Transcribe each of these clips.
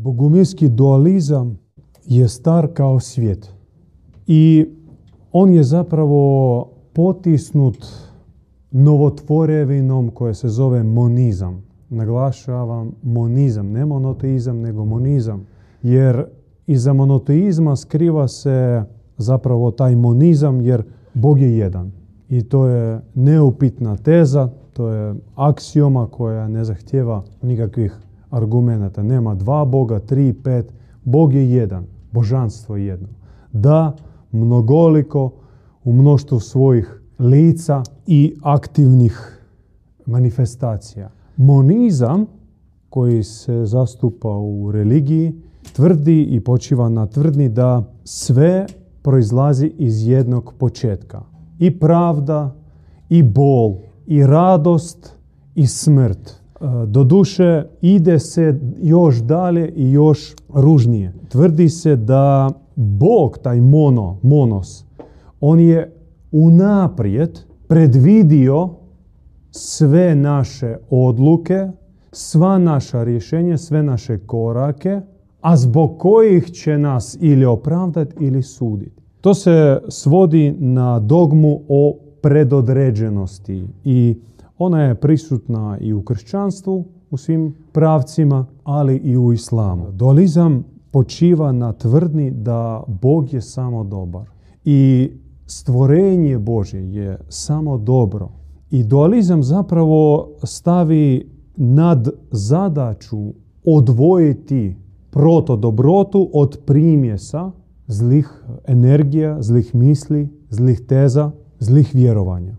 Bogumilski dualizam je star kao svijet i on je zapravo potisnut novotvorevinom koja se zove monizam. Naglašavam monizam, ne monoteizam, nego monizam. Jer iza monoteizma skriva se zapravo taj monizam, jer Bog je jedan. I to je neupitna teza, to je aksioma koja ne zahtjeva nikakvih argumenata. Nema dva Boga, tri, pet. Bog je jedan, božanstvo je jedno. Da, mnogoliko u mnoštvu svojih lica i aktivnih manifestacija. Monizam, koji se zastupa u religiji, tvrdi i počiva na tvrdnji da sve proizlazi iz jednog početka. I pravda, i bol, i radost, i smrt. Doduše, ide se još dalje i još ružnije. Tvrdi se da Bog, taj monos, on je unaprijed predvidio sve naše odluke, sva naša rješenja, sve naše korake, a zbog kojih će nas ili opravdati ili suditi. To se svodi na dogmu o predodređenosti i ona je prisutna i u kršćanstvu, u svim pravcima, ali i u islamu. Dualizam počiva na tvrdnji da Bog je samo dobar i stvorenje Božje je samo dobro. I dualizam zapravo stavi nad zadaću odvojiti protodobrotu od primjesa zlih energija, zlih misli, zlih teza, zlih vjerovanja.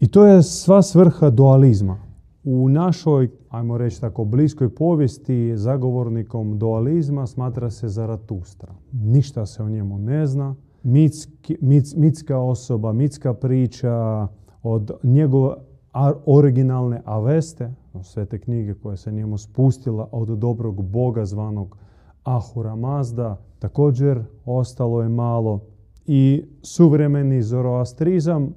I to je sva svrha dualizma. U našoj, ajmo reći tako, bliskoj povijesti zagovornikom dualizma smatra se Zaratustra. Ništa se o njemu ne zna. Mitska osoba, mitska priča od njegove originalne Aveste, sve te knjige koje se njemu spustila od dobrog boga zvanog Ahura Mazda, također ostalo je malo. I suvremeni zoroastrizam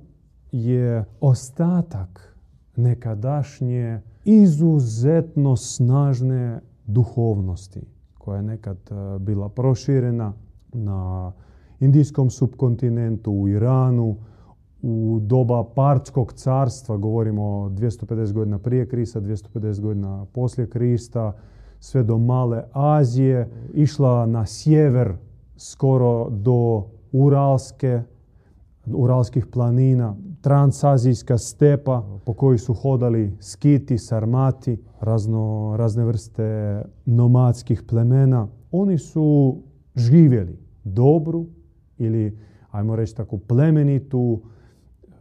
je ostatak nekadašnje izuzetno snažne duhovnosti koja je nekad bila proširena na indijskom subkontinentu, u Iranu, u doba Partskog carstva, govorimo 250 godina prije Krista, 250 godina poslije Krista, sve do Male Azije, išla na sjever skoro do Uralskih planina, transazijska stepa po kojoj su hodali skiti, sarmati, razne vrste nomadskih plemena. Oni su živjeli dobru ili, ajmo reći tako, plemenitu,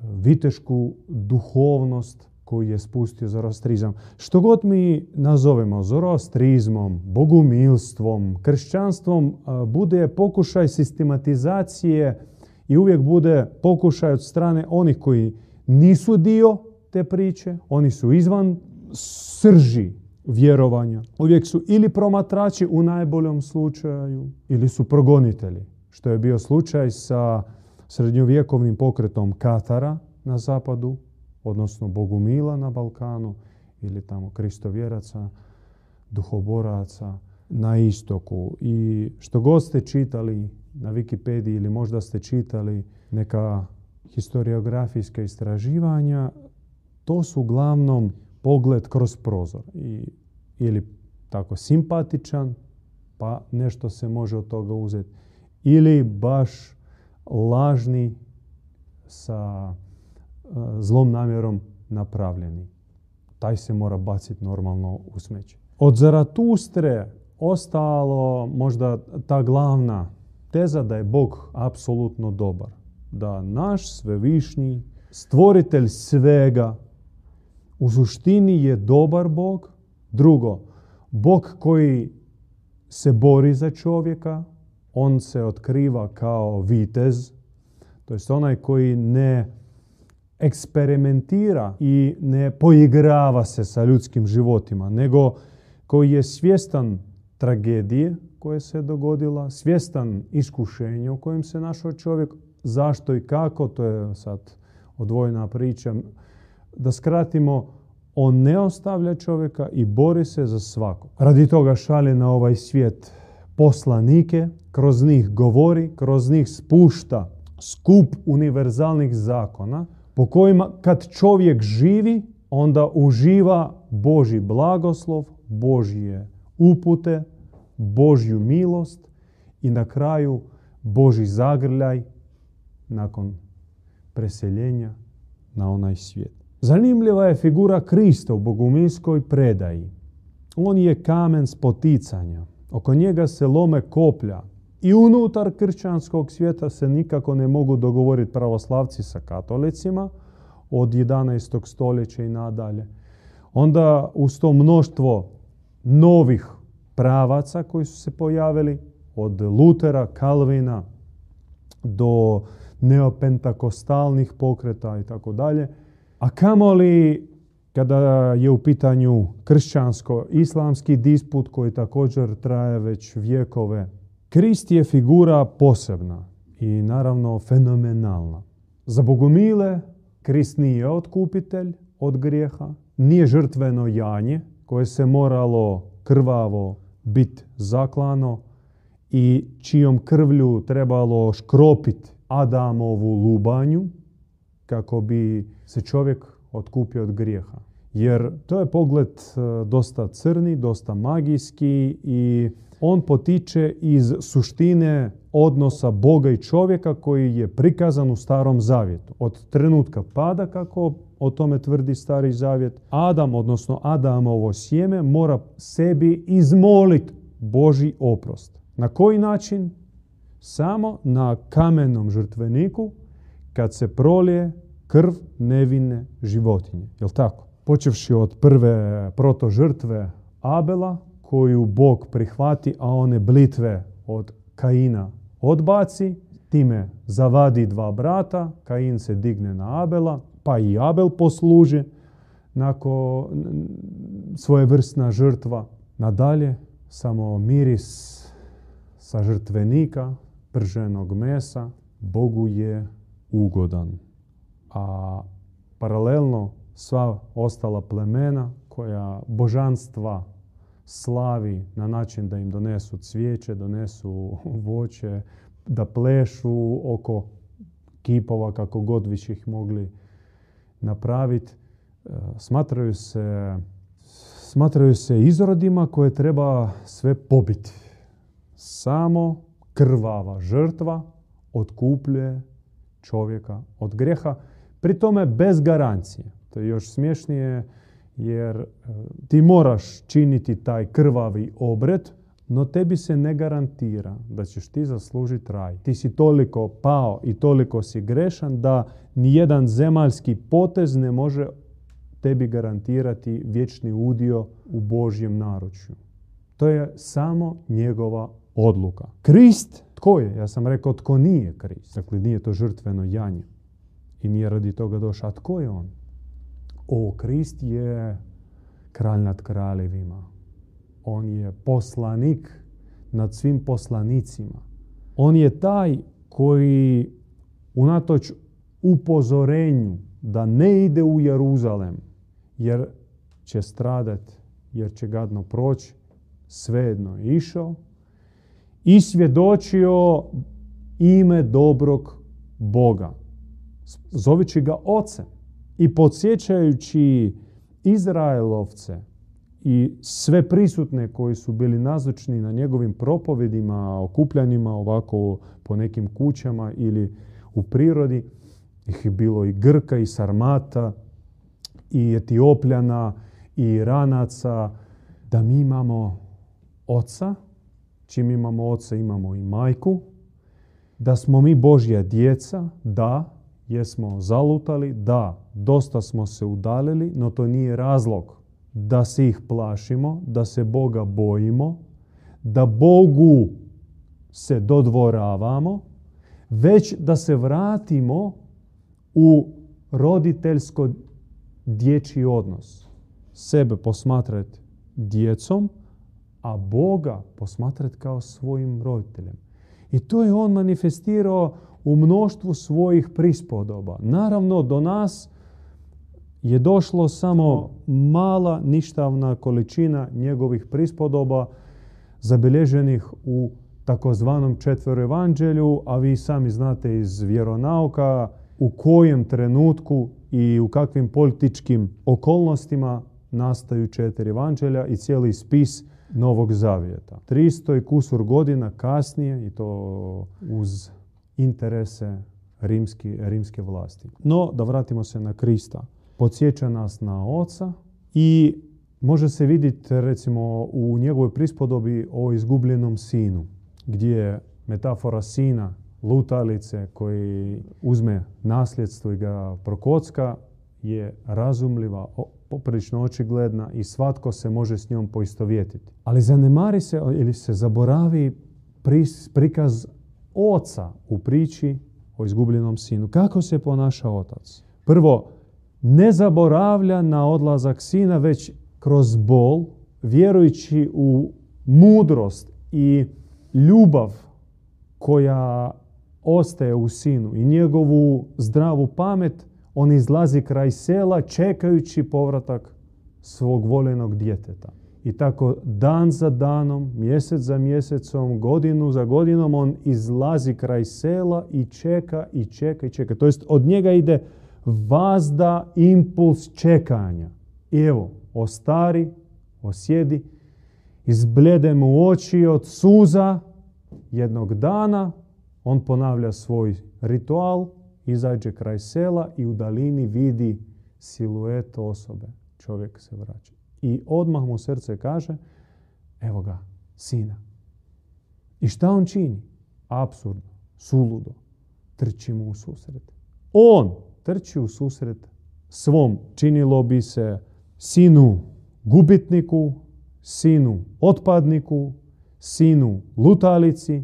vitešku duhovnost koju je spustio zoroastrizam. Što god mi nazovemo zoroastrizmom, bogumilstvom, kršćanstvom, bude pokušaj sistematizacije i uvijek bude pokušaj od strane onih koji nisu dio te priče, oni su izvan srži vjerovanja. Uvijek su ili promatrači u najboljem slučaju, ili su progonitelji, što je bio slučaj sa srednjovjekovnim pokretom Katara na zapadu, odnosno Bogumila na Balkanu, ili tamo Kristovjeraca, Duhoboraca na istoku. I što god ste čitali na Wikipediji ili možda ste čitali neka historiografijska istraživanja, to su uglavnom pogled kroz prozor. Ili tako simpatičan, pa nešto se može od toga uzeti. Ili baš lažni sa zlom namjerom napravljeni. Taj se mora baciti normalno u smeće. Od Zaratustre ostalo možda ta glavna teza da je Bog apsolutno dobar. Da naš svevišnji stvoritelj svega u suštini je dobar Bog. Drugo, Bog koji se bori za čovjeka, on se otkriva kao vitez, to jest onaj koji ne eksperimentira i ne poigrava se sa ljudskim životima, nego koji je svjestan tragedije koja se dogodila, svjestan iskušenja u kojem se našao čovjek, zašto i kako, to je sad odvojena priča. Da skratimo, On ne ostavlja čovjeka i bori se za svakog. Radi toga šalje na ovaj svijet poslanike, kroz njih govori, kroz njih spušta skup univerzalnih zakona po kojima kad čovjek živi, onda uživa Božji blagoslov, Božje upute, Božju milost i na kraju Božji zagrljaj nakon preseljenja na onaj svijet. Zanimljiva je figura Krista u bogumilskoj predaji. On je kamen spoticanja. Oko njega se lome koplja i unutar kršćanskog svijeta se nikako ne mogu dogovoriti pravoslavci sa katolicima od 11. stoljeća i nadalje. Onda uz to mnoštvo novih pravaca koji su se pojavili od Lutera, Kalvina do neopentakostalnih pokreta i tako dalje. A kamoli kada je u pitanju kršćansko-islamski disput koji također traje već vjekove, Krist je figura posebna i naravno fenomenalna. Za Bogumile Krist nije otkupitelj od grijeha, nije žrtveno janje koje se moralo krvavo biti zaklano i čijom krvlju trebalo škropiti Adamovu lubanju kako bi se čovjek otkupio od grijeha. Jer to je pogled dosta crni, dosta magijski i on potiče iz suštine odnosa Boga i čovjeka koji je prikazan u Starom zavjetu. Od trenutka pada, kako o tome tvrdi Stari zavjet, Adam, odnosno Adamovo sjeme, mora sebi izmoliti Božji oprost. Na koji način? Samo na kamenom žrtveniku kad se prolije krv nevine životinje. Jel' tako? Počevši od prve protožrtve Abela, koju Bog prihvati, a one blitve od Kaina odbaci, time zavadi dva brata, Kain se digne na Abela, pa i Abel posluže nakon svojevrsna žrtva. Nadalje, samo miris sa žrtvenika, prženog mesa, Bogu je ugodan. A paralelno sva ostala plemena koja božanstva slavi na način da im donesu cvijeće, donesu voće, da plešu oko kipova kako god više ih mogli napraviti, smatraju se izrodima koje treba sve pobiti. Samo krvava žrtva otkupljuje čovjeka od grijeha. Pri tome bez garancije. To je još smješnije jer ti moraš činiti taj krvavi obred, no tebi se ne garantira da ćeš ti zaslužiti raj. Ti si toliko pao i toliko si grešan da nijedan zemaljski potez ne može tebi garantirati vječni udio u Božjem naručju. To je samo njegova odluka. Krist, tko je? Ja sam rekao tko nije Krist. Dakle, nije to žrtveno janje. I nije radi toga došao. A tko je on? O, Krist je kralj nad kraljevima. On je poslanik nad svim poslanicima. On je taj koji unatoč upozorenju da ne ide u Jeruzalem, jer će stradati, jer će gadno proći, svejedno je išao i svjedočio ime dobrog Boga, zoveći ga Ocem i podsjećajući Izraelovce i sve prisutne koji su bili nazočni na njegovim propovedima, okupljanima ovako po nekim kućama ili u prirodi. Ih je bilo i Grka, i Sarmata, i Etiopljana, i Iranaca, da mi imamo Oca, čim imamo Oca imamo i Majku, da smo mi Božja djeca, da, jesmo zalutali, da, dosta smo se udalili, no to nije razlog da se ih plašimo, da se Boga bojimo, da Bogu se dodvoravamo, već da se vratimo u roditeljsko-dječji odnos. Sebe posmatrati djecom, a Boga posmatrati kao svojim roditeljem. I to je on manifestirao u mnoštvu svojih prispodoba. Naravno, do nas je došlo samo mala ništavna količina njegovih prispodoba zabilježenih u takozvanom četveroevanđelju, a vi sami znate iz vjeronauka u kojem trenutku i u kakvim političkim okolnostima nastaju četiri evanđelja i cijeli spis Novog Zavjeta. 300 i kusur godina kasnije, i to uz interese rimske vlasti. No, da vratimo se na Krista. Podsjeća nas na Oca i može se vidjeti, recimo, u njegovoj prispodobi o izgubljenom sinu, gdje je metafora sina, lutalice koji uzme nasljedstvo i ga prokocka, je razumljiva, poprilično očigledna i svatko se može s njom poistovjetiti. Ali zanemari se ili se zaboravi prikaz Oca u priči o izgubljenom sinu. Kako se ponaša Otac? Prvo, ne zaboravlja na odlazak sina, već kroz bol, vjerujući u mudrost i ljubav koja ostaje u sinu i njegovu zdravu pamet, on izlazi kraj sela čekajući povratak svog voljenog djeteta. I tako dan za danom, mjesec za mjesecom, godinu za godinom on izlazi kraj sela i čeka i čeka i čeka. To jest od njega ide vazda impuls čekanja. I evo, ostari, osjedi, izblede mu oči od suza. Jednog dana on ponavlja svoj ritual, izađe kraj sela i u dalini vidi siluet osobe. Čovjek se vraća. I odmah mu srce kaže, evo ga, sina. I šta on čini? Apsurdno, suludo. Trči mu u susret. On trči u susret svom, činilo bi se, sinu gubitniku, sinu otpadniku, sinu lutalici,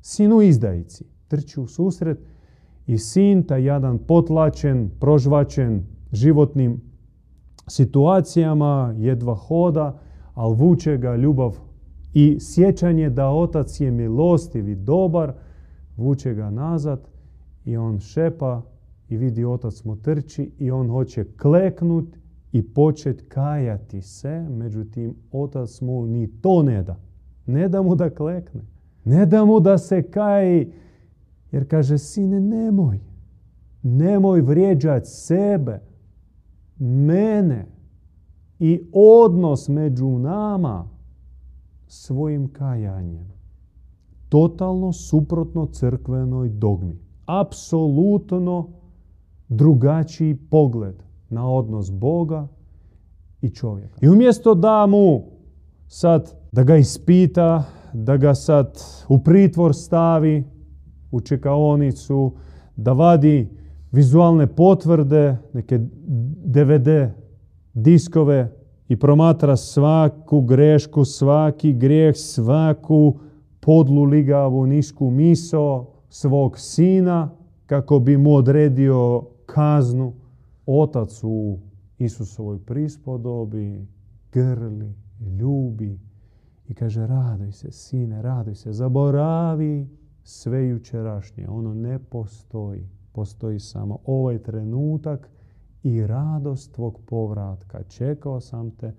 sinu izdajici. Trči u susret i sin, taj jadan potlačen, prožvačen životnim situacijama, jedva hoda, ali vuče ga ljubav i sjećanje da Otac je milostiv i dobar, vuče ga nazad i on šepa i vidi Otac mu trči i on hoće kleknut i počet kajati se, međutim Otac mu ni to ne da. Ne da mu da klekne, ne da mu da se kaji, jer kaže, sine, nemoj vrijeđati sebe, mene i odnos među nama svojim kajanjem. Totalno suprotno crkvenoj dogmi. Apsolutno drugačiji pogled na odnos Boga i čovjeka. I umjesto da mu sad, da ga ispita, da ga sad u pritvor stavi, u čekaonicu, da vadi vizualne potvrde, neke DVD diskove i promatra svaku grešku, svaki grijeh, svaku podlu ligavu nisku misao svog sina kako bi mu odredio kaznu. Otac u Isusovoj prispodobi grli, ljubi i kaže, raduj se, sine, raduj se, zaboravi sve jučerašnje. Ono ne postoji. Postoji samo ovaj trenutak i radost tvog povratka. Čekao sam te,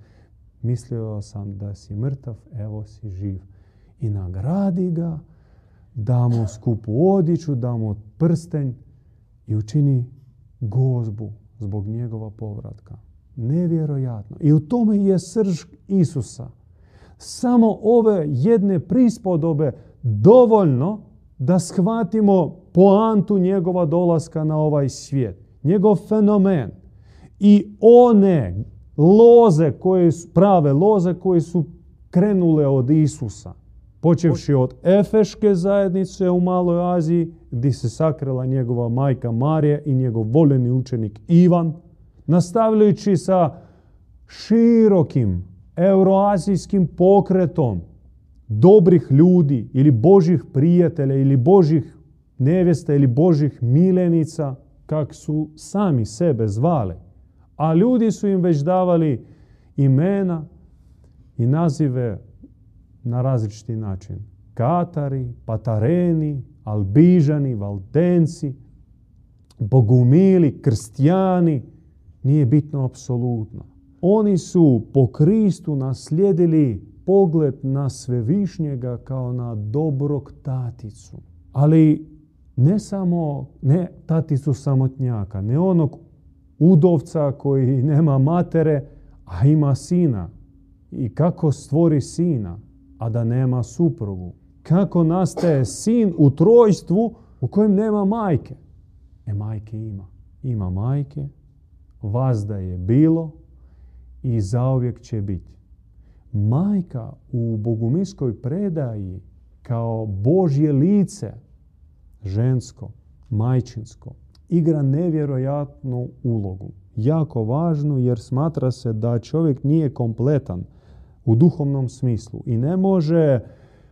mislio sam da si mrtav, evo si živ. I nagradi ga, da mu skupu odjeću, da mu prsten i učini gozbu zbog njegova povratka. Nevjerojatno. I u tome je srž Isusa. Samo ove jedne prispodobe dovoljno da shvatimo poantu njegova dolaska na ovaj svijet. Njegov fenomen i one loze koje su, prave loze koje su krenule od Isusa. Počevši od Efeške zajednice u Maloj Aziji gdje se sakrila njegova majka Marija i njegov voljeni učenik Ivan. Nastavljajući sa širokim euroazijskim pokretom dobrih ljudi ili Božjih prijatelja ili Božjih nevjesta ili Božjih milenica, kak su sami sebe zvali. A ljudi su im već davali imena i nazive na različiti način. Katari, patareni, albižani, valdenci, bogumili, krstijani, Nije bitno apsolutno. Oni su po Kristu naslijedili pogled na Svevišnjega kao na dobrog taticu. Ali ne samo, ne taticu samotnjaka, ne onog udovca koji nema matere, a ima sina. I kako stvori sina, a da nema suprugu? Kako nastaje sin u trojstvu u kojem nema majke? E, majke ima. Ima majke, vazda je bilo i zauvijek će biti. Majka u bogumilskoj predaji kao Božje lice, žensko, majčinsko, igra nevjerojatnu ulogu. Jako važnu, jer smatra se da čovjek nije kompletan u duhovnom smislu i ne može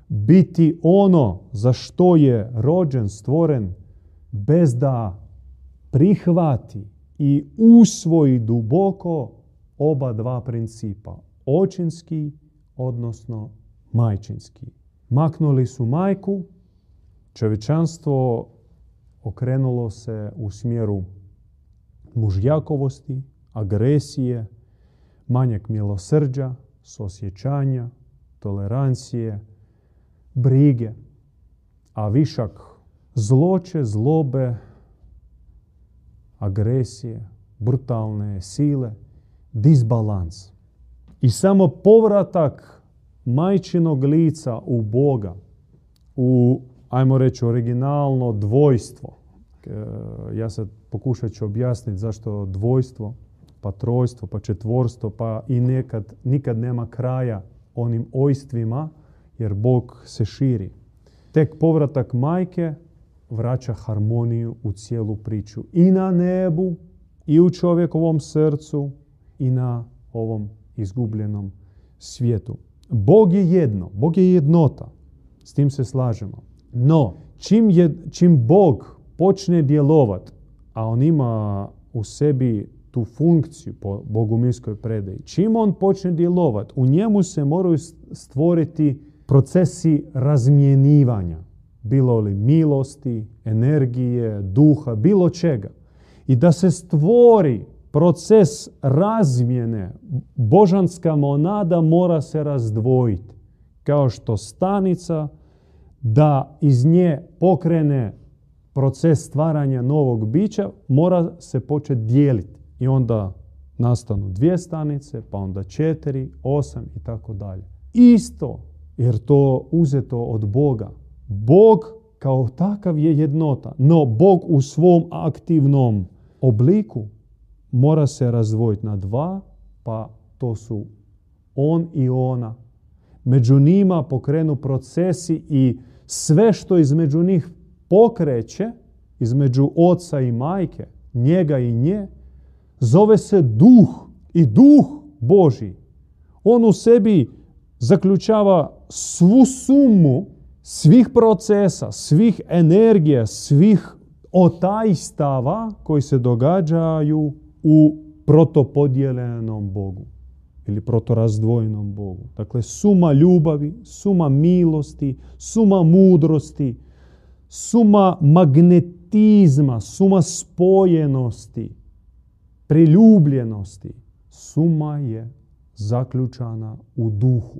biti ono za što je rođen, stvoren, bez da prihvati i usvoji duboko oba dva principa, očinski odnosno majčinski. Maknuli su majku, čovječanstvo okrenulo se u smjeru mužjakovosti, agresije, manjak milosrđa, suosjećanja, tolerancije, brige, a višak zloće, zlobe, agresije, brutalne sile, disbalans. I samo povratak majčinog lica u Boga, u, ajmo reći, originalno dvojstvo. Ja sad pokušat ću objasniti zašto dvojstvo, pa trojstvo, pa četvorstvo, pa i nekad, nikad nema kraja onim ojstvima, jer Bog se širi. Tek povratak majke vraća harmoniju u cijelu priču. I na nebu, i u čovjekovom srcu, i na ovom izgubljenom svijetu. Bog je jedno, Bog je jednota. S tim se slažemo. No, čim Bog počne djelovati, a on ima u sebi tu funkciju po bogumilskoj predaji, čim on počne djelovati, u njemu se moraju stvoriti procesi razmjenjivanja, bilo li milosti, energije, duha, bilo čega. I da se stvori proces razmjene, božanska monada mora se razdvojiti. Kao što stanica, da iz nje pokrene proces stvaranja novog bića, mora se početi dijeliti. I onda nastanu 2 stanice, pa onda 4, 8 i tako dalje. Isto, jer to uzeto od Boga. Bog kao takav je jednota, no Bog u svom aktivnom obliku mora se razdvojiti na 2, pa to su on i ona. Među njima pokrenu procesi i sve što između njih pokreće, između oca i majke, njega i nje, zove se duh i duh Božji. On u sebi zaključava svu sumu svih procesa, svih energija, svih otajstava koji se događaju u protopodijeljenom Bogu ili protorazdvojenom Bogu. Dakle, suma ljubavi, suma milosti, suma mudrosti, suma magnetizma, suma spojenosti, priljubljenosti, suma je zaključana u duhu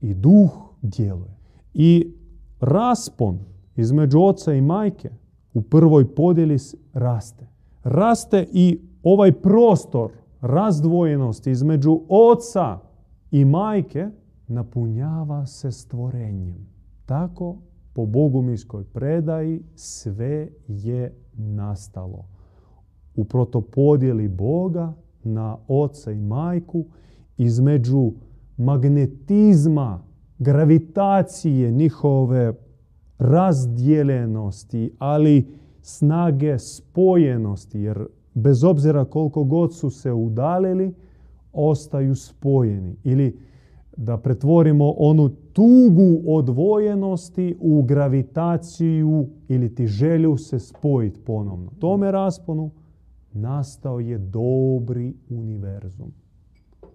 i duh djeluje. I raspon između oca i majke u prvoj podjeli raste. Raste i ovaj prostor razdvojenosti između oca i majke napunjava se stvorenjem. Tako po bogumilskoj predaji sve je nastalo. U protopodjeli Boga na oca i majku, između magnetizma, gravitacije, njihove razdjeljenosti, ali snage spojenosti, jer bez obzira koliko god su se udalili, ostaju spojeni. Ili da pretvorimo onu tugu odvojenosti u gravitaciju ili ti želju se spojiti ponovno. Tome rasponu nastao je dobri univerzum,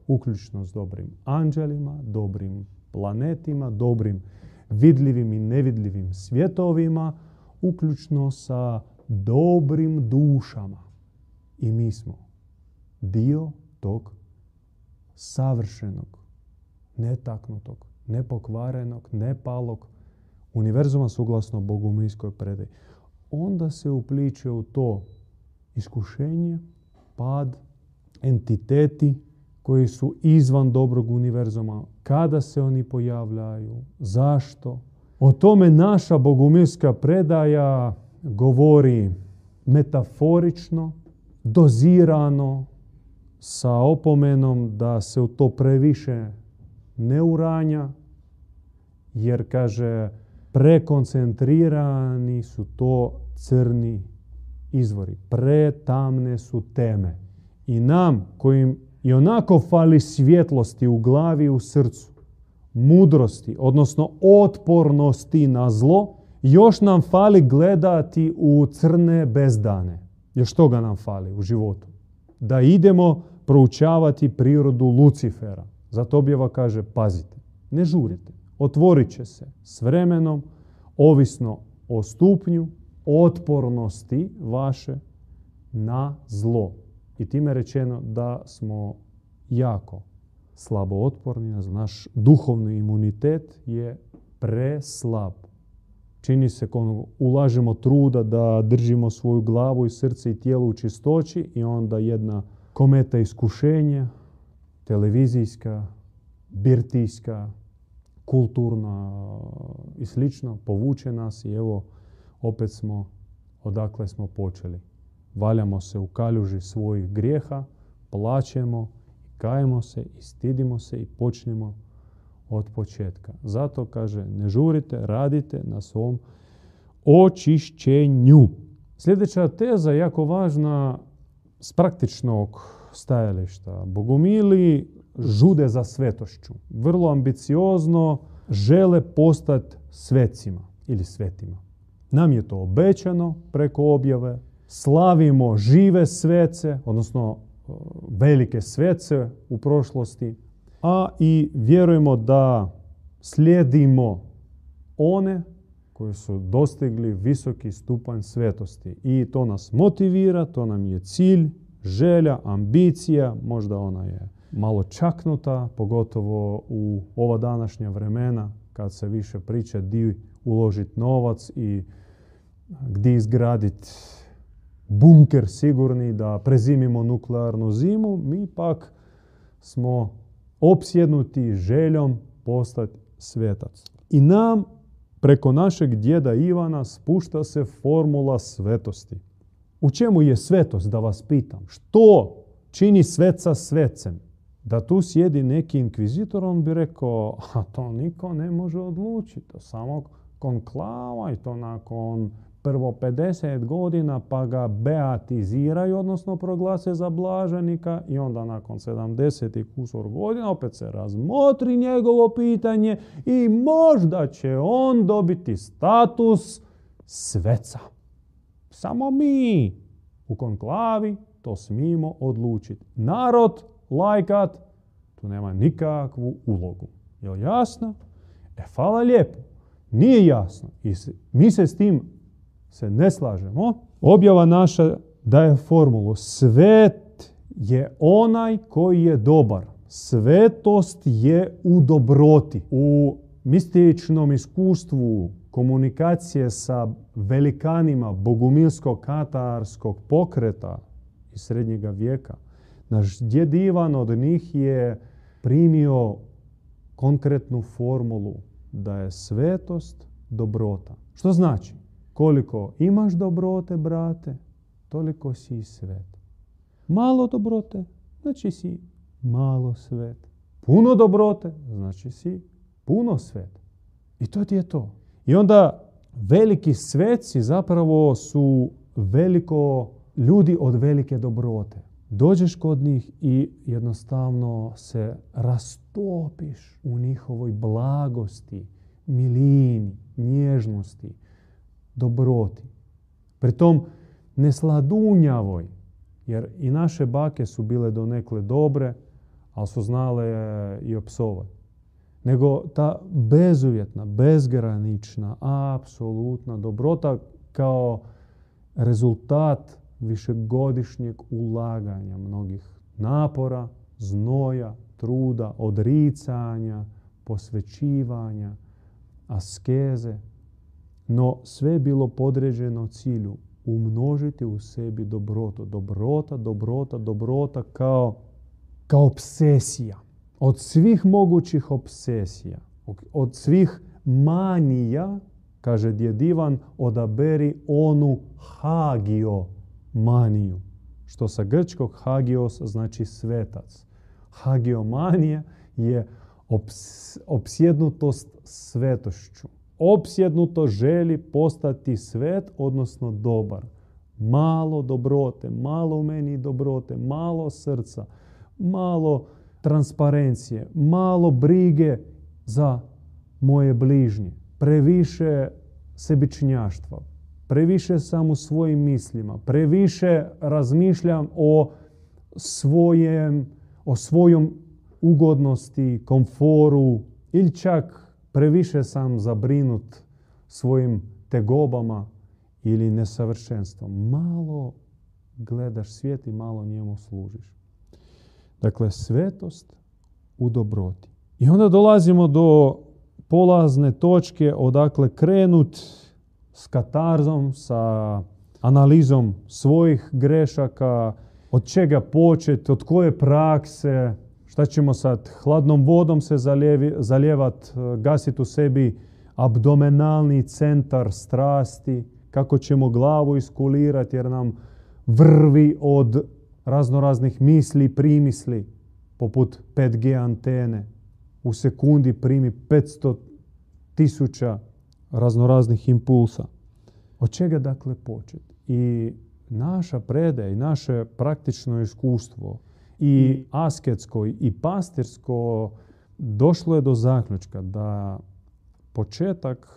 uključno s dobrim anđelima, dobrim planetima, dobrim vidljivim i nevidljivim svjetovima, uključno sa dobrim dušama. I mi smo dio tog savršenog, netaknutog, nepokvarenog, nepalog univerzuma suglasno bogumilskoj predaji. Onda se upliče u to iskušenje, pad, entiteti koji su izvan dobrog univerzuma, kada se oni pojavljaju, zašto. O tome naša bogumilska predaja govori metaforično, dozirano, sa opomenom da se u to previše ne uranja, jer, kaže, prekoncentrirani su to crni izvori, pretamne su teme. I nam, kojim i onako fali svjetlosti u glavi i u srcu, mudrosti, odnosno otpornosti na zlo, još nam fali gledati u crne bezdane. Još toga nam fali u životu. Da idemo proučavati prirodu Lucifera. Zato Objava kaže, pazite, ne žurite. Otvorit će se s vremenom, ovisno o stupnju otpornosti vaše na zlo. I time rečeno da smo jako slabo otporni, naš duhovni imunitet je preslab. Čini se kao ulažemo truda da držimo svoju glavu i srce i tijelo u čistoći i onda jedna kometa iskušenja, televizijska, birtijska, kulturna i slično, povuče nas i evo opet smo odakle smo počeli. Valjamo se u kaljuži svojih grijeha, plaćemo, kajemo se i stidimo se i počnemo od početka. Zato, kaže, ne žurite, radite na svom očišćenju. Sljedeća teza je jako važna s praktičnog stajališta. Bogumili žude za svetošću. Vrlo ambiciozno žele postati svecima ili svetima. Nam je to obećano preko Objave. Slavimo žive svece, odnosno velike svece u prošlosti, a i vjerujemo da slijedimo one koji su dostigli visoki stupanj svetosti. I to nas motivira, to nam je cilj, želja, ambicija, možda ona je malo čaknuta, pogotovo u ova današnja vremena kad se više priča di uložiti novac i gdje izgraditi bunker sigurni da prezimimo nuklearnu zimu, mi pak smo opsjednuti željom postati svetac. I nam, preko našeg djeda Ivana, spušta se formula svetosti. U čemu je svetost, da vas pitam? Što čini sveca svecem? Da tu sjedi neki inkvizitor, on bi rekao, a to niko ne može odlučiti, to samo konklava i to nakon prvo 50 godina, pa ga beatiziraju, odnosno proglase za blaženika i onda nakon 70 i kusur godina opet se razmotri njegovo pitanje i možda će on dobiti status sveca. Samo mi u konklavi to smijemo odlučiti. Narod, lajkat, tu nema nikakvu ulogu. Je li jasno? E, hvala lijepo. Nije jasno. I mi se s tim se ne slažemo. Objava naša daje formulu. Svet je onaj koji je dobar. Svetost je u dobroti. U mističnom iskustvu komunikacije sa velikanima bogumilsko-katarskog pokreta iz srednjega vijeka, naš djed Ivan od njih je primio konkretnu formulu da je svetost dobrota. Što znači? Koliko imaš dobrote, brate, toliko si svet. Malo dobrote, znači si malo svet. Puno dobrote, znači si puno svet. I to ti je to. I onda veliki sveci zapravo su veliko ljudi od velike dobrote. Dođeš kod njih i jednostavno se rastopiš u njihovoj blagosti, milini, nježnosti, dobroti. Pritom ne sladunjavoj, jer i naše bake su bile donekle dobre, ali su znale i opsovati. Nego ta bezuvjetna, bezgranična, apsolutna dobrota kao rezultat višegodišnjeg ulaganja mnogih napora, znoja, truda, odricanja, posvećivanja, askeze, no sve je bilo podređeno cilju umnožiti u sebi dobrotu. Dobrota kao obsesija. Od svih mogućih obsesija, od svih manija, kaže djed Ivan, odaberi onu hagiomaniju. Što sa grčkog hagios znači svetac. Hagiomanija je opsjednutost svetošću. Opsjednuto želi postati svet, odnosno dobar. Malo dobrote, malo u meni dobrote, malo srca, malo transparencije, malo brige za moje bližnje. Previše sebičnjaštva, previše sam u svojim mislima, previše razmišljam o svojom ugodnosti, komforu ili čak previše sam zabrinut svojim tegobama ili nesavršenstvom. Malo gledaš svijet i malo njemu služiš. Dakle, svetost u dobroti. I onda dolazimo do polazne točke odakle krenut s katarzom, sa analizom svojih grešaka, od čega početi, od koje prakse, šta ćemo sad hladnom vodom se zalijevat, gasiti u sebi abdominalni centar strasti, kako ćemo glavu iskulirati jer nam vrvi od raznoraznih misli, primisli, poput 5G antene. U sekundi primi 500.000 raznoraznih impulsa. Od čega dakle početi? I naša predaja i naše praktično iskustvo i asketsko i pastirsko došlo je do zaključka da početak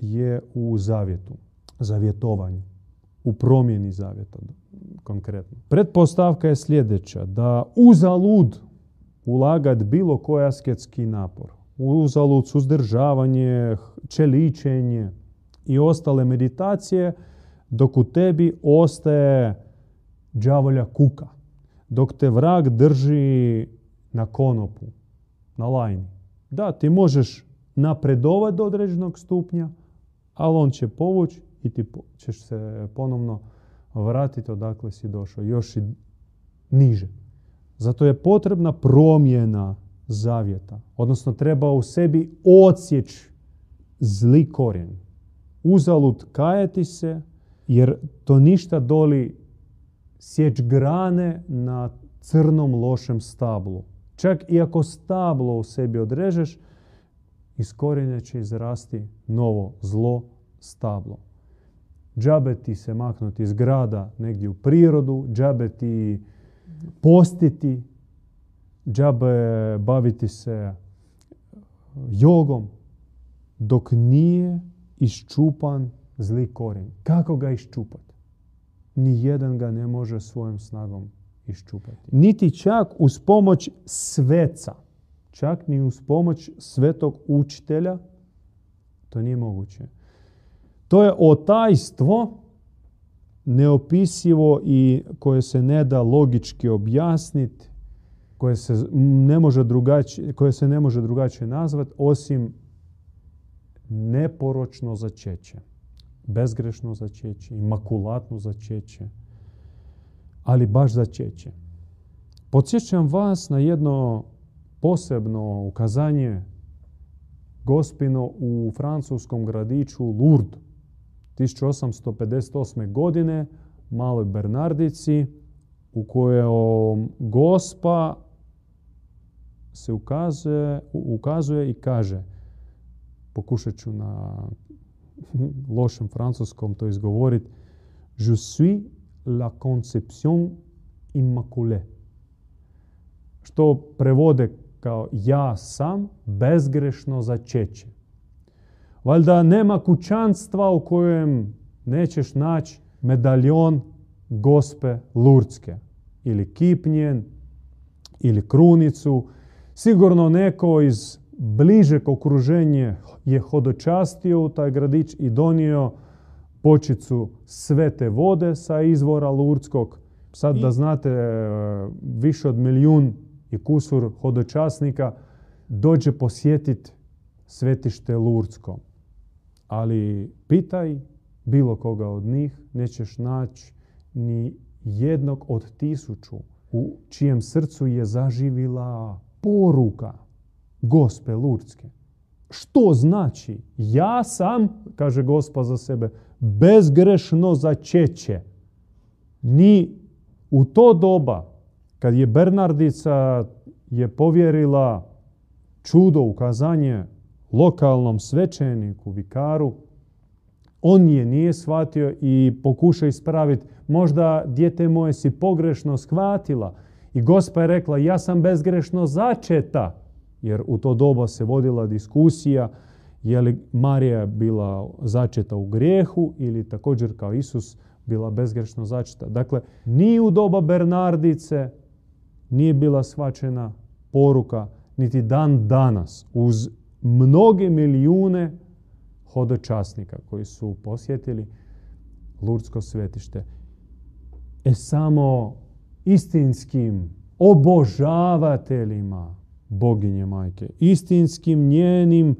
je u zavjetu, zavjetovanju, u promjeni zavjeta konkretno. Pretpostavka je sljedeća, da uzalud ulagati bilo koji asketski napor, uzalud suzdržavanje, čeličenje i ostale meditacije, dok u tebi ostaje đavolja kuka, dok te vrag drži na konopu, na lajni. Da, ti možeš napredovati do određenog stupnja, ali on će povući i ti ćeš se ponovno vratiti odakle si došao, još i niže. Zato je potrebna promjena zavjeta, odnosno treba u sebi odsjeći zli korijen. Uzalud kajati se, jer to ništa doli sjeć grane na crnom lošem stablu. Čak i ako stablo u sebi odrežeš, iz korijena će izrasti novo zlo stablo. Džabe ti se maknuti iz grada negdje u prirodu, džabe ti postiti, džabe baviti se jogom, dok nije iščupan zli korijen. Kako ga iščupati? Nijedan ga ne može svojom snagom iščupati. Niti čak uz pomoć sveca, čak ni uz pomoć svetog učitelja, to nije moguće. To je otajstvo neopisivo i koje se ne da logički objasniti, koje se ne može drugačije nazvati osim neporočno začeće, bezgrešno začeće, imakulatno začeće, ali baš začeće. Podsjećam vas na jedno posebno ukazanje gospino u francuskom gradiću Lourdes 1858. godine, maloj Bernardici, u kojoj gospa se ukazuje i kaže, pokušat ću na lošem francuskom to izgovoriti, Je suis la conception immaculée. Što prevode kao ja sam bezgrešno začeće. Valjda nema kućanstva u kojem nećeš naći medaljon gospe Lurdske. Ili kip njen, ili krunicu. Sigurno neko iz bližeg okruženja je hodočastio u taj gradić i donio bočicu svete vode sa izvora Lurdskog Sad da znate, više od 1,000,000 i kusur hodočasnika dođe posjetiti svetište Lurdsko. Ali pitaj bilo koga od njih, nećeš naći ni jednog od 1000 u čijem srcu je zaživila poruka Gospe Lurdske. Što znači? Ja sam, kaže Gospa za sebe, bezgrešno začeće. Ni u to doba, kad je Bernardica je povjerila čudo ukazanje lokalnom svećeniku, vikaru, on je nije shvatio i pokuša ispraviti. Možda, dijete moje, si pogrešno shvatila. I Gospa je rekla, ja sam bezgrešno začeta. Jer u to doba se vodila diskusija je li Marija bila začeta u grijehu ili također kao Isus bila bezgrešno začeta. Dakle, ni u doba Bernardice nije bila shvaćena poruka, niti dan danas, uz mnoge milijune hodočasnika koji su posjetili Lurdsko svetište. E samo istinskim obožavateljima Boginje Majke, istinskim njenim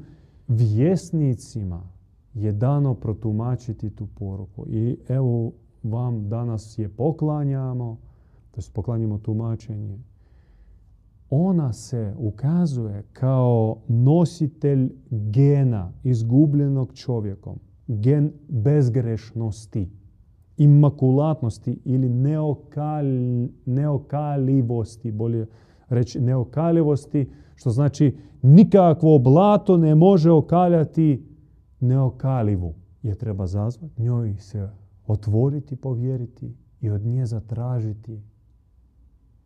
vjesnicima je dano protumačiti tu poruku. I evo vam danas je poklanjamo, to je poklanjamo tumačenje. Ona se ukazuje kao nositelj gena izgubljenog čovjekom, gen bezgrešnosti, imakulatnosti ili neokalivosti, bolje reći neokaljivosti, što znači nikakvo blato ne može okaljati neokaljivu. Je treba zazvati, njoj se otvoriti, povjeriti i od nje zatražiti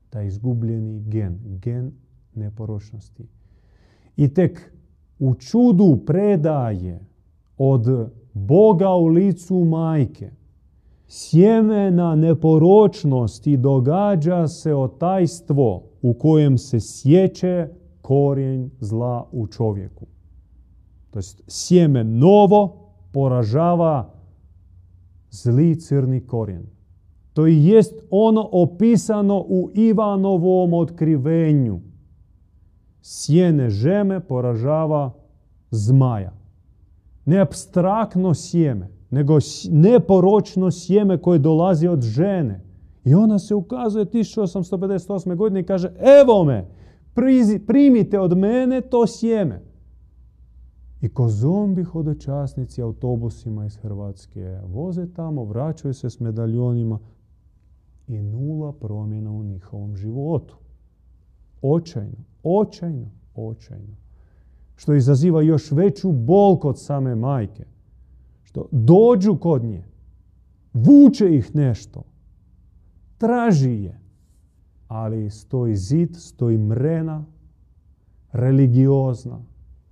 taj izgubljeni gen, gen neporočnosti. I tek u čudu predaje od Boga u licu Majke sjemena neporočnosti događa se otajstvo u kojem se sjeće korijen zla u čovjeku. To jest sjeme novo poražava zli crni korijen. To i jest ono opisano u Ivanovom otkrivenju. Sjene žeme poražava zmaja. Ne apstraktno sjeme, nego neporočno sjeme koje dolazi od žene. I ona se ukazuje 1858. godine i kaže, evo me, primite od mene to sjeme. I ko zombi hodočasnici autobusima iz Hrvatske voze tamo, vraćaju se s medaljonima i nula promjena u njihovom životu. Očajno, očajno, očajno. Što izaziva još veću bol kod same Majke. Što dođu kod nje, vuče ih nešto, traži je, ali stoji zid, stoji mrena, religiozna,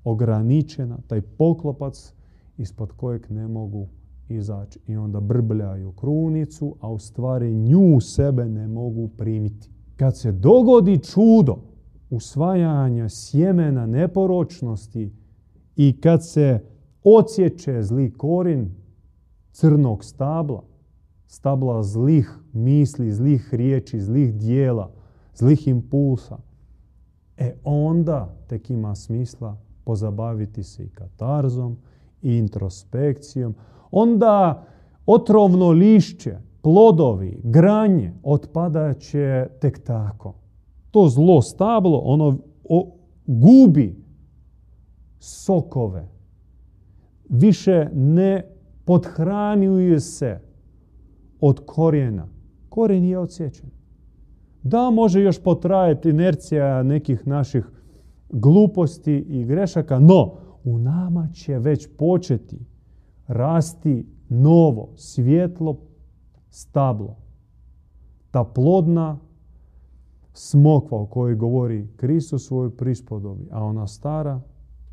ograničena, taj poklopac ispod kojeg ne mogu izaći. I onda brbljaju krunicu, a u stvari nju sebe ne mogu primiti. Kad se dogodi čudo usvajanja sjemena neporočnosti i kad se odsjeće zli korin crnog stabla, stabla zlih misli, zlih riječi, zlih dijela, zlih impulsa, e onda tek ima smisla pozabaviti se i katarzom i introspekcijom. Onda otrovno lišće, plodovi, granje otpadaće tek tako. To zlo stablo, ono gubi sokove. Više ne podhranjuje se od korijena. Korijen je odsječen. Da, može još potrajati inercija nekih naših gluposti i grešaka, no u nama će već početi rasti novo, svjetlo stablo. Ta plodna smokva o kojoj govori Krist u svojoj prispodobi, a ona stara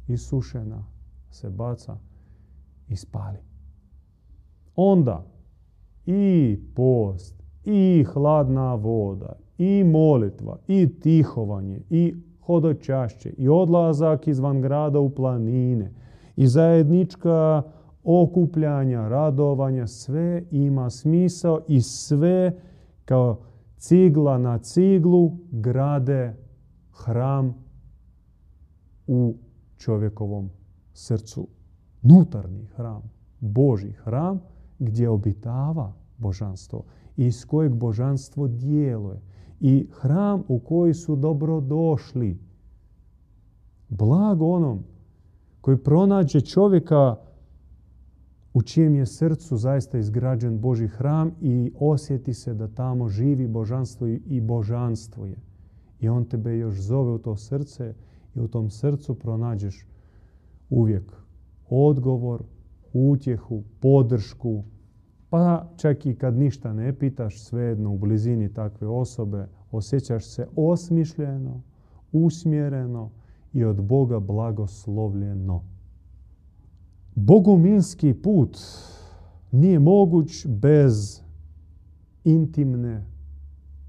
i sušena se baca i spali. Onda i post, i hladna voda, i molitva, i tihovanje, i hodočašće, i odlazak izvan grada u planine, i zajednička okupljanja, radovanja, sve ima smisao i sve kao cigla na ciglu grade hram u čovjekovom srcu. Unutarnji hram, Božji hram, gdje obitava božanstvo i iz kojeg božanstvo djeluje. I hram u koji su dobrodošli. Blago onom koji pronađe čovjeka u čijem je srcu zaista izgrađen Božji hram i osjeti se da tamo živi božanstvo i božanstvo je. I on tebe još zove u to srce i u tom srcu pronađeš uvijek odgovor, utjehu, podršku, pa čak i kad ništa ne pitaš, svejedno u blizini takve osobe osjećaš se osmišljeno, usmjereno i od Boga blagoslovljeno. Bogumilski put nije moguć bez intimne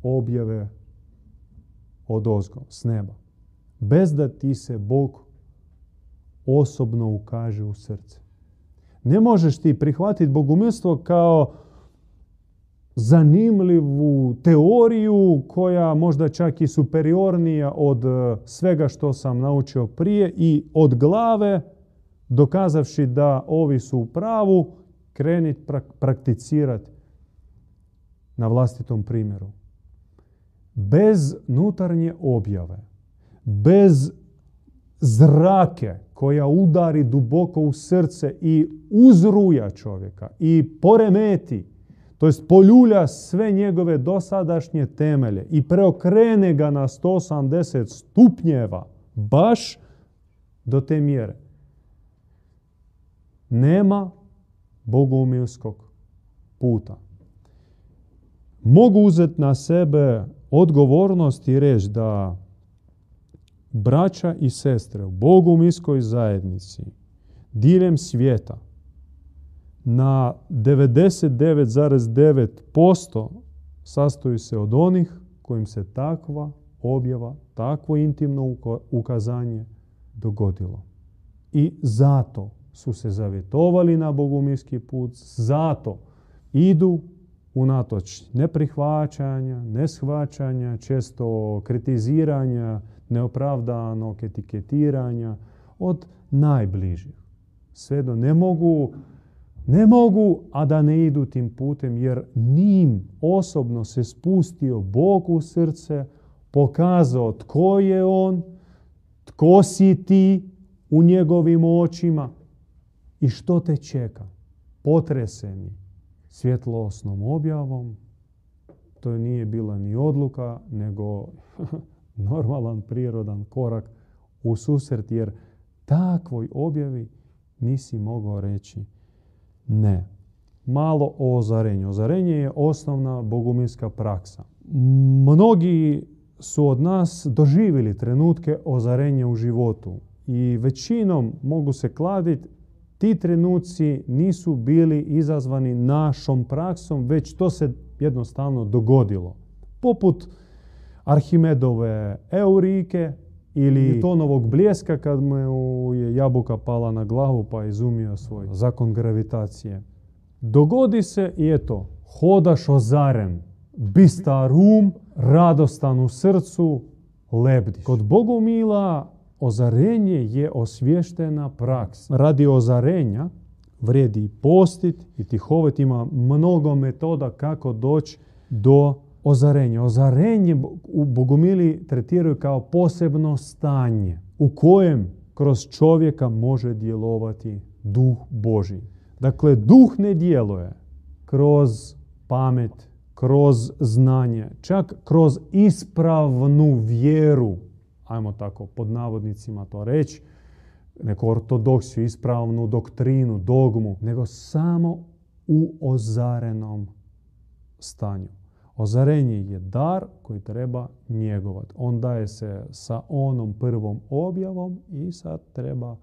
objave odozgo, s neba. Bez da ti se Bog osobno ukaže u srce. Ne možeš ti prihvatiti bogumilstvo kao zanimljivu teoriju koja možda čak i superiornija od svega što sam naučio prije i od glave, dokazavši da ovi su u pravu, kreniti prakticirati na vlastitom primjeru. Bez unutarnje objave, bez zrake koja udari duboko u srce i uzruja čovjeka i poremeti, to jest poljulja sve njegove dosadašnje temelje i preokrene ga na 180 stupnjeva, baš do te mjere. Nema bogumilskog puta. Mogu uzeti na sebe odgovornost i reći da braća i sestre u bogumilskoj zajednici diljem svijeta na 99,9% sastoji se od onih kojim se takva objava, takvo intimno ukazanje dogodilo. I zato su se zavjetovali na bogumilski put, zato idu unatoč neprihvaćanja, neshvaćanja, često kritiziranja, neopravdanog etiketiranja od najbližih. Sve do ne mogu, a da ne idu tim putem, jer njim osobno se spustio Bog u srce, pokazao tko je on, tko si ti u njegovim očima i što te čeka. Potreseni svjetlosnom objavom, to nije bila ni odluka, nego normalan, prirodan korak u susret, jer takvoj objavi nisi mogao reći ne. Malo o ozarenju. Ozarenje je osnovna bogumilska praksa. Mnogi su od nas doživjeli trenutke ozarenja u životu i većinom mogu se kladiti, ti trenuci nisu bili izazvani našom praksom, već to se jednostavno dogodilo. Poput Arhimedove eurike ili Newtonovog bljeska kad mu je jabuka pala na glavu pa izumio svoj zakon gravitacije. Dogodi se i eto, hodaš ozaren, bistar um, radostan u srcu, lebdiš. Kod Bogumila ozarenje je osvještena praksa. Radi ozarenja vrijedi postit i tihovet, ima mnogo metoda kako doći do ozarenje. Ozarenje u Bogumili tretiraju kao posebno stanje u kojem kroz čovjeka može djelovati duh Božji. Dakle, duh ne djeluje kroz pamet, kroz znanje, čak kroz ispravnu vjeru, ajmo tako pod navodnicima to reći, neku ortodoksiju, ispravnu doktrinu, dogmu, nego samo u ozarenom stanju. Ozarenje je dar koji treba njegovati. On daje se sa onom prvom objavom i sad treba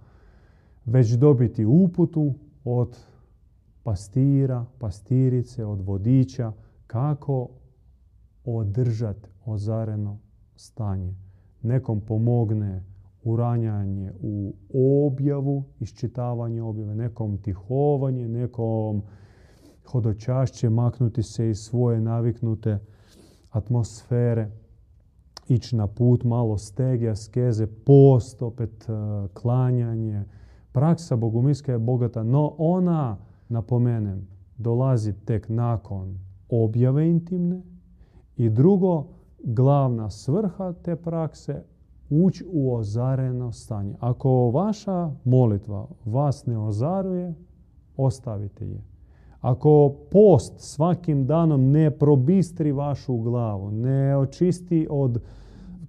već dobiti uputu od pastira, pastirice, od vodiča, kako održati ozareno stanje. Nekom pomogne uranjanje u objavu, iščitavanje objave, nekom tihovanje, nekom hodočašće, maknuti se iz svoje naviknute atmosfere, ići na put, malo stege, askeze, post, opet klanjanje. Praksa bogumilska je bogata, no ona, napomenem, dolazi tek nakon objave intimne. I drugo, glavna svrha te prakse, ući u ozareno stanje. Ako vaša molitva vas ne ozaruje, ostavite je. Ako post svakim danom ne probistri vašu glavu, ne očisti od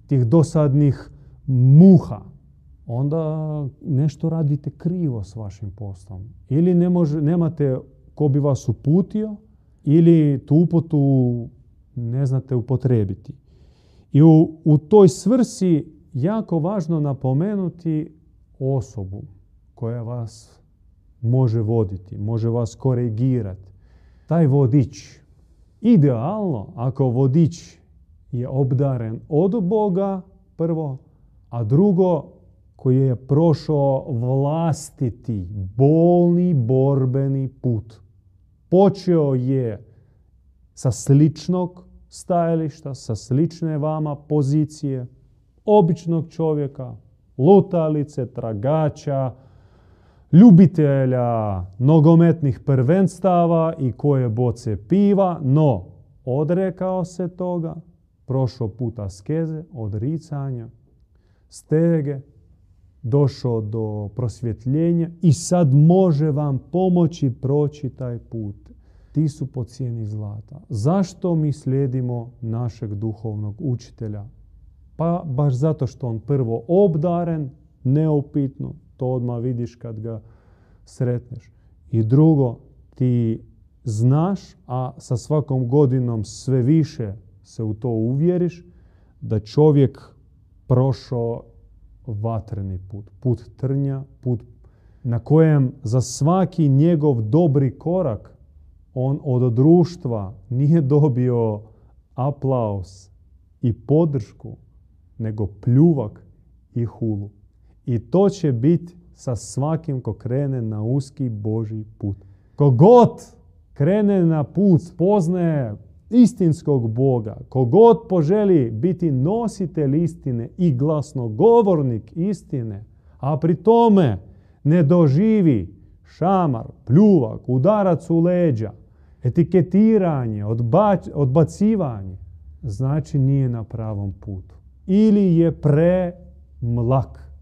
tih dosadnih muha, onda nešto radite krivo s vašim postom. Ili nemate ko bi vas uputio, ili tu uputu ne znate upotrijebiti. I u toj svrsi jako važno napomenuti osobu koja vas može voditi, može vas korigirati. Taj vodič, idealno, ako vodič je obdaren od Boga, prvo, a drugo, koji je prošao vlastiti, bolni, borbeni put. Počeo je sa sličnog stajališta, sa slične vama pozicije, običnog čovjeka, lutalice, tragača, ljubitelja nogometnih prvenstava i koje boce piva, no odrekao se toga, prošao put askeze, odricanja, stege, došao do prosvjetljenja i sad može vam pomoći proći taj put. Ti su po cijeni zlata. Zašto mi slijedimo našeg duhovnog učitelja? Pa baš zato što on prvo obdaren, neupitno, to odmah vidiš kad ga sretneš. I drugo, ti znaš, a sa svakom godinom sve više se u to uvjeriš, da čovjek prošao vatreni put, put trnja, put na kojem za svaki njegov dobri korak on od društva nije dobio aplauz i podršku, nego pljuvak i hulu. I to će biti sa svakim ko krene na uski Božji put. Kogod krene na put, spoznaje istinskog Boga, kogod poželi biti nositelj istine i glasnogovornik istine, a pri tome ne doživi šamar, pljuvak, udarac u leđa, etiketiranje, odbacivanje, znači nije na pravom putu. Ili je premlak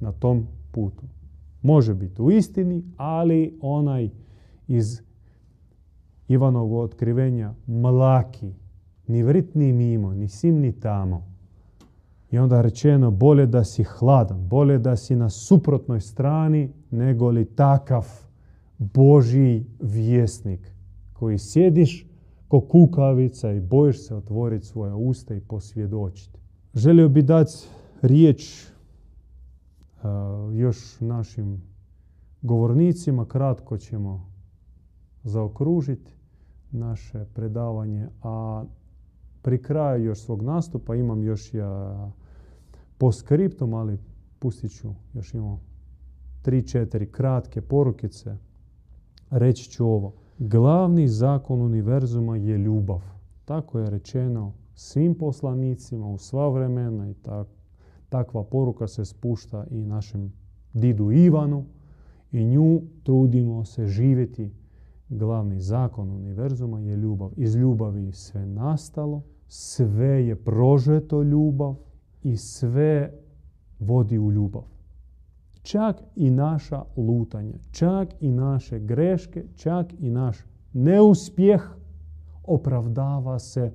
na tom putu. Može biti u istini, ali onaj iz Ivanovog otkrivenja mlaki, ni vrit ni mimo, ni sim ni tamo. I onda rečeno, bolje da si hladan, bolje da si na suprotnoj strani, nego li takav Božji vjesnik koji sjediš ko kukavica i bojiš se otvoriti svoja usta i posvjedočiti. Želio bi dati riječ još našim govornicima. Kratko ćemo zaokružiti naše predavanje, a pri kraju još svog nastupa imam još ja postskriptum, ali pustit ću, još imam 3-4 kratke porukice. Reći ću ovo. Glavni zakon univerzuma je ljubav. Tako je rečeno svim poslanicima u sva vremena i takva poruka se spušta i našem didu Ivanu i nju trudimo se živjeti. Glavni zakon univerzuma je ljubav. Iz ljubavi sve nastalo, sve je prožeto ljubav i sve vodi u ljubav. Čak i naša lutanja, čak i naše greške, čak i naš neuspjeh opravdava se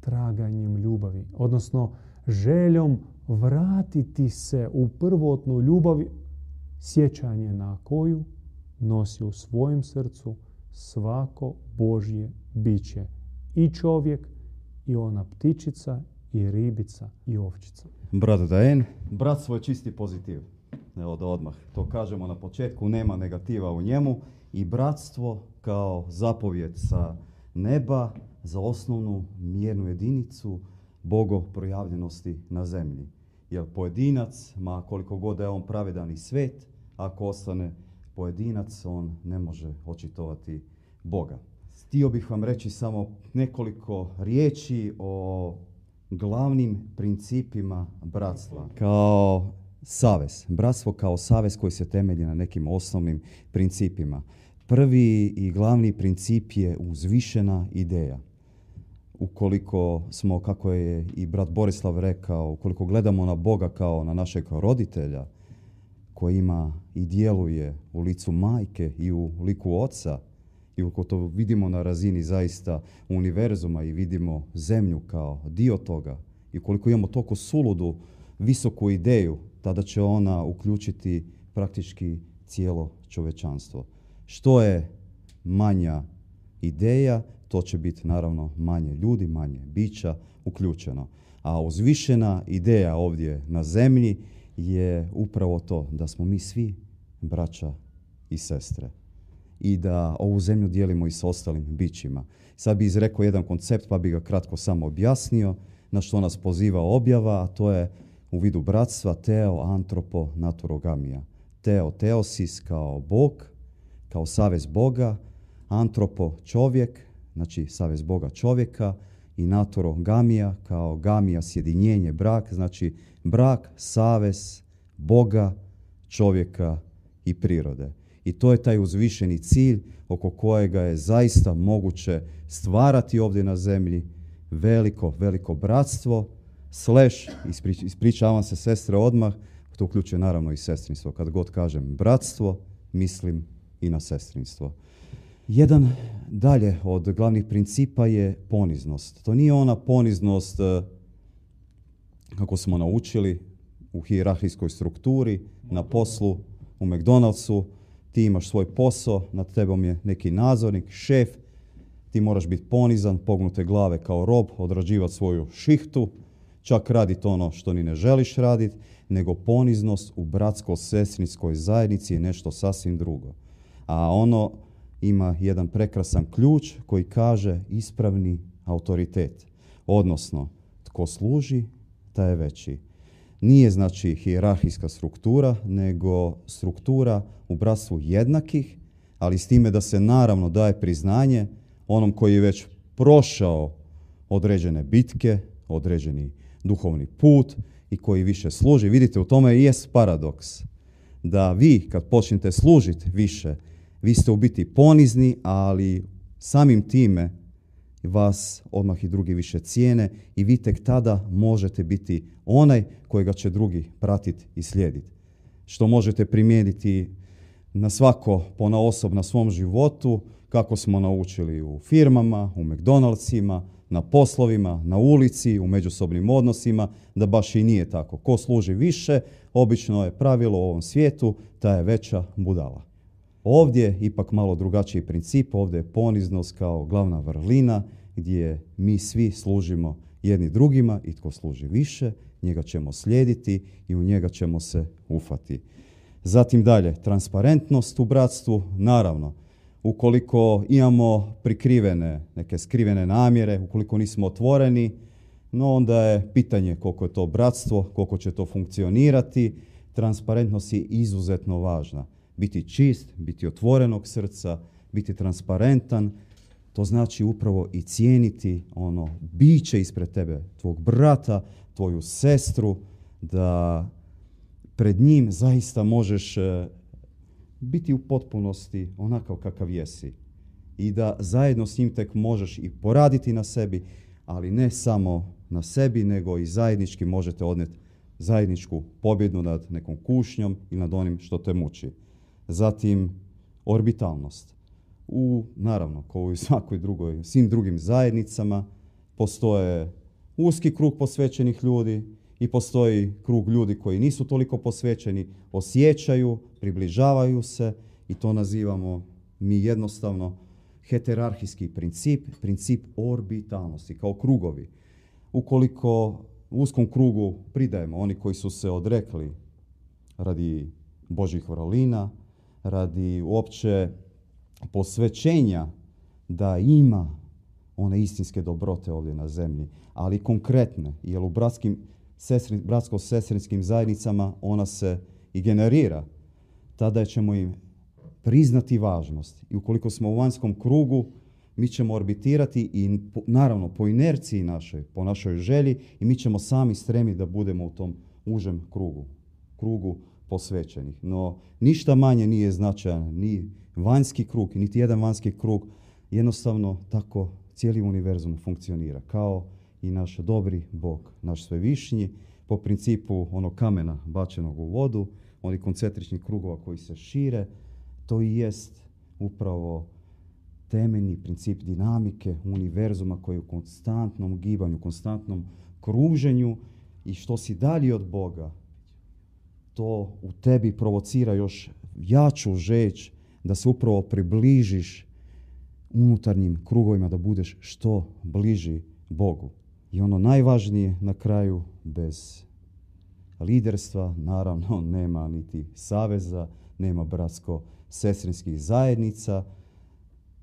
traganjem ljubavi, odnosno željom vratiti se u prvotnu ljubav, sjećanje na koju nosi u svojem srcu svako Božje biće, i čovjek, i ona ptičica, i ribica, i ovčica. Brat Dajen, bratstvo je čisti pozitiv. Evo da odmah to kažemo na početku, nema negativa u njemu i bratstvo kao zapovjed sa neba za osnovnu mjernu jedinicu Bogo projavljenosti na zemlji. Jer pojedinac, ma koliko god da je on pravedan i svet, ako ostane pojedinac, on ne može očitovati Boga. htio bih vam reći samo nekoliko riječi o glavnim principima bratstva kao savez. Bratstvo kao savez koji se temelji na nekim osnovnim principima. Prvi i glavni princip je uzvišena ideja. Ukoliko smo, kako je i brat Borislav rekao, ukoliko gledamo na Boga kao na našeg roditelja koji ima i djeluje u licu majke i u liku oca, i ukoliko to vidimo na razini zaista univerzuma i vidimo zemlju kao dio toga, i ukoliko imamo toliko suludu visoku ideju, tada će ona uključiti praktički cijelo čovečanstvo. Što je manja ideja, to će biti naravno manje ljudi, manje bića uključeno. A uzvišena ideja ovdje na zemlji je upravo to da smo mi svi braća i sestre i da ovu zemlju dijelimo i s ostalim bićima. Sad bi izrekao jedan koncept pa bi ga kratko samo objasnio na što nas poziva objava, a to je u vidu bratstva teo antropo naturogamija. Teo, teosis kao Bog, kao savez Boga, antropo čovjek, znači savez Boga čovjeka, i naturogamija kao gamija sjedinjenje, brak, znači brak, savez Boga, čovjeka i prirode. I to je taj uzvišeni cilj oko kojega je zaista moguće stvarati ovdje na zemlji veliko, veliko bratstvo, ispričavam se sestre odmah, to uključuje naravno i sestrinstvo. Kad god kažem bratstvo, mislim i na sestrinstvo. Jedan dalje od glavnih principa je poniznost. To nije ona poniznost, kako smo naučili, u hijerarhijskoj strukturi, na poslu, u McDonald'su, ti imaš svoj posao, nad tebom je neki nadzornik, šef, ti moraš biti ponizan, pognute glave kao rob, odrađivati svoju šihtu, čak raditi ono što ni ne želiš raditi, nego poniznost u bratsko-sestrinskoj zajednici je nešto sasvim drugo. A ono ima jedan prekrasan ključ koji kaže ispravni autoritet. Odnosno, tko služi, taj je veći. Nije znači hijerarhijska struktura, nego struktura u bratstvu jednakih, ali s time da se naravno daje priznanje onom koji je već prošao određene bitke, određeni duhovni put i koji više služi. Vidite, u tome i jest paradoks. Da vi, kad počnete služiti više, vi ste u biti ponizni, ali samim time vas odmah i drugi više cijene i vi tek tada možete biti onaj kojega će drugi pratiti i slijediti. Što možete primijeniti na svako ponaosob na svom životu, kako smo naučili u firmama, u McDonald'sima, na poslovima, na ulici, u međusobnim odnosima, da baš i nije tako. Ko služi više, obično je pravilo u ovom svijetu, ta je veća budala. Ovdje ipak malo drugačiji princip, ovdje je poniznost kao glavna vrlina gdje mi svi služimo jedni drugima i tko služi više, njega ćemo slijediti i u njega ćemo se ufati. Zatim dalje, transparentnost u bratstvu, naravno. Ukoliko imamo prikrivene, neke skrivene namjere, ukoliko nismo otvoreni, no onda je pitanje koliko je to bratstvo, koliko će to funkcionirati. Transparentnost je izuzetno važna. Biti čist, biti otvorenog srca, biti transparentan, to znači upravo i cijeniti ono biće ispred tebe, tvog brata, tvoju sestru, da pred njim zaista možeš biti u potpunosti onakav kakav jesi i da zajedno s njim tek možeš i poraditi na sebi, ali ne samo na sebi, nego i zajednički možete odnijeti zajedničku pobjedu nad nekom kušnjom ili nad onim što te muči. Zatim orbitalnost. Naravno, kao i u svakoj drugoj, svim drugim zajednicama, postoje uski krug posvećenih ljudi i postoji krug ljudi koji nisu toliko posvećeni, osjećaju, približavaju se i to nazivamo mi jednostavno heterarhijski princip, princip orbitalnosti, kao krugovi. Ukoliko uskom krugu pridajemo oni koji su se odrekli radi Božjih vrlina, radi uopće posvećenja da ima one istinske dobrote ovdje na zemlji, ali konkretne, jer u bratsko-sestrinskim zajednicama ona se i generira. Tada ćemo im priznati važnost i ukoliko smo u vanjskom krugu, mi ćemo orbitirati i naravno po inerciji našoj, po našoj želji, i mi ćemo sami stremiti da budemo u tom užem krugu, krugu posvećenih. No ništa manje nije značajan, ni vanjski krug, niti jedan vanjski krug, jednostavno tako cijeli univerzum funkcionira, kao i naš dobri Bog, naš svevišnji, po principu onog kamena bačenog u vodu, onih koncentričnih krugova koji se šire. To i jest upravo temeljni princip dinamike univerzuma koji je u konstantnom gibanju, konstantnom kruženju, i što si dalje od Boga, to u tebi provocira još jaču žeć da se upravo približiš unutarnjim krugovima, da budeš što bliži Bogu. I ono najvažnije na kraju, bez liderstva naravno nema niti saveza, nema bratsko-sestrinskih zajednica.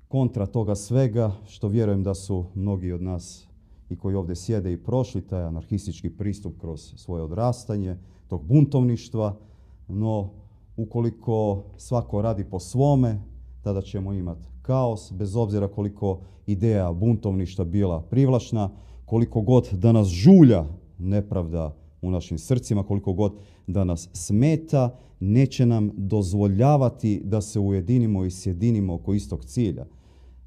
Kontra toga svega, što vjerujem da su mnogi od nas i koji ovdje sjede i prošli taj anarhistički pristup kroz svoje odrastanje, tog buntovništva, no ukoliko svako radi po svome, tada ćemo imati kaos, bez obzira koliko ideja buntovništva bila privlačna, koliko god da nas žulja nepravda u našim srcima, koliko god da nas smeta, neće nam dozvoljavati da se ujedinimo i sjedinimo oko istog cilja.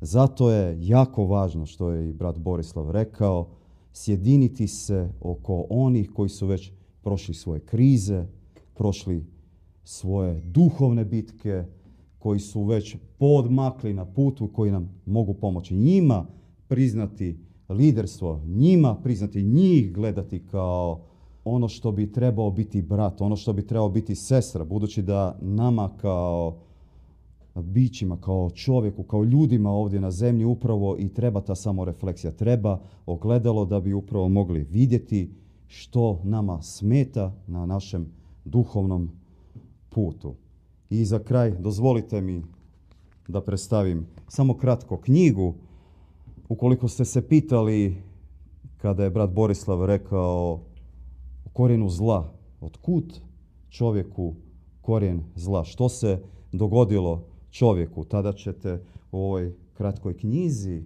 Zato je jako važno, što je i brat Borislav rekao, sjediniti se oko onih koji su već prošli svoje krize, prošli svoje duhovne bitke, koji su već podmakli na putu, koji nam mogu pomoći. Njima priznati liderstvo, njima priznati, njih gledati kao ono što bi trebao biti brat, ono što bi trebao biti sestra, budući da nama kao bićima, kao čovjeku, kao ljudima ovdje na zemlji upravo i treba ta samorefleksija, treba ogledalo da bi upravo mogli vidjeti što nama smeta na našem duhovnom putu. I za kraj dozvolite mi da predstavim samo kratko knjigu. Ukoliko ste se pitali kada je brat Borislav rekao o korijenu zla, otkud čovjeku korijen zla, što se dogodilo čovjeku, tada ćete u ovoj kratkoj knjizi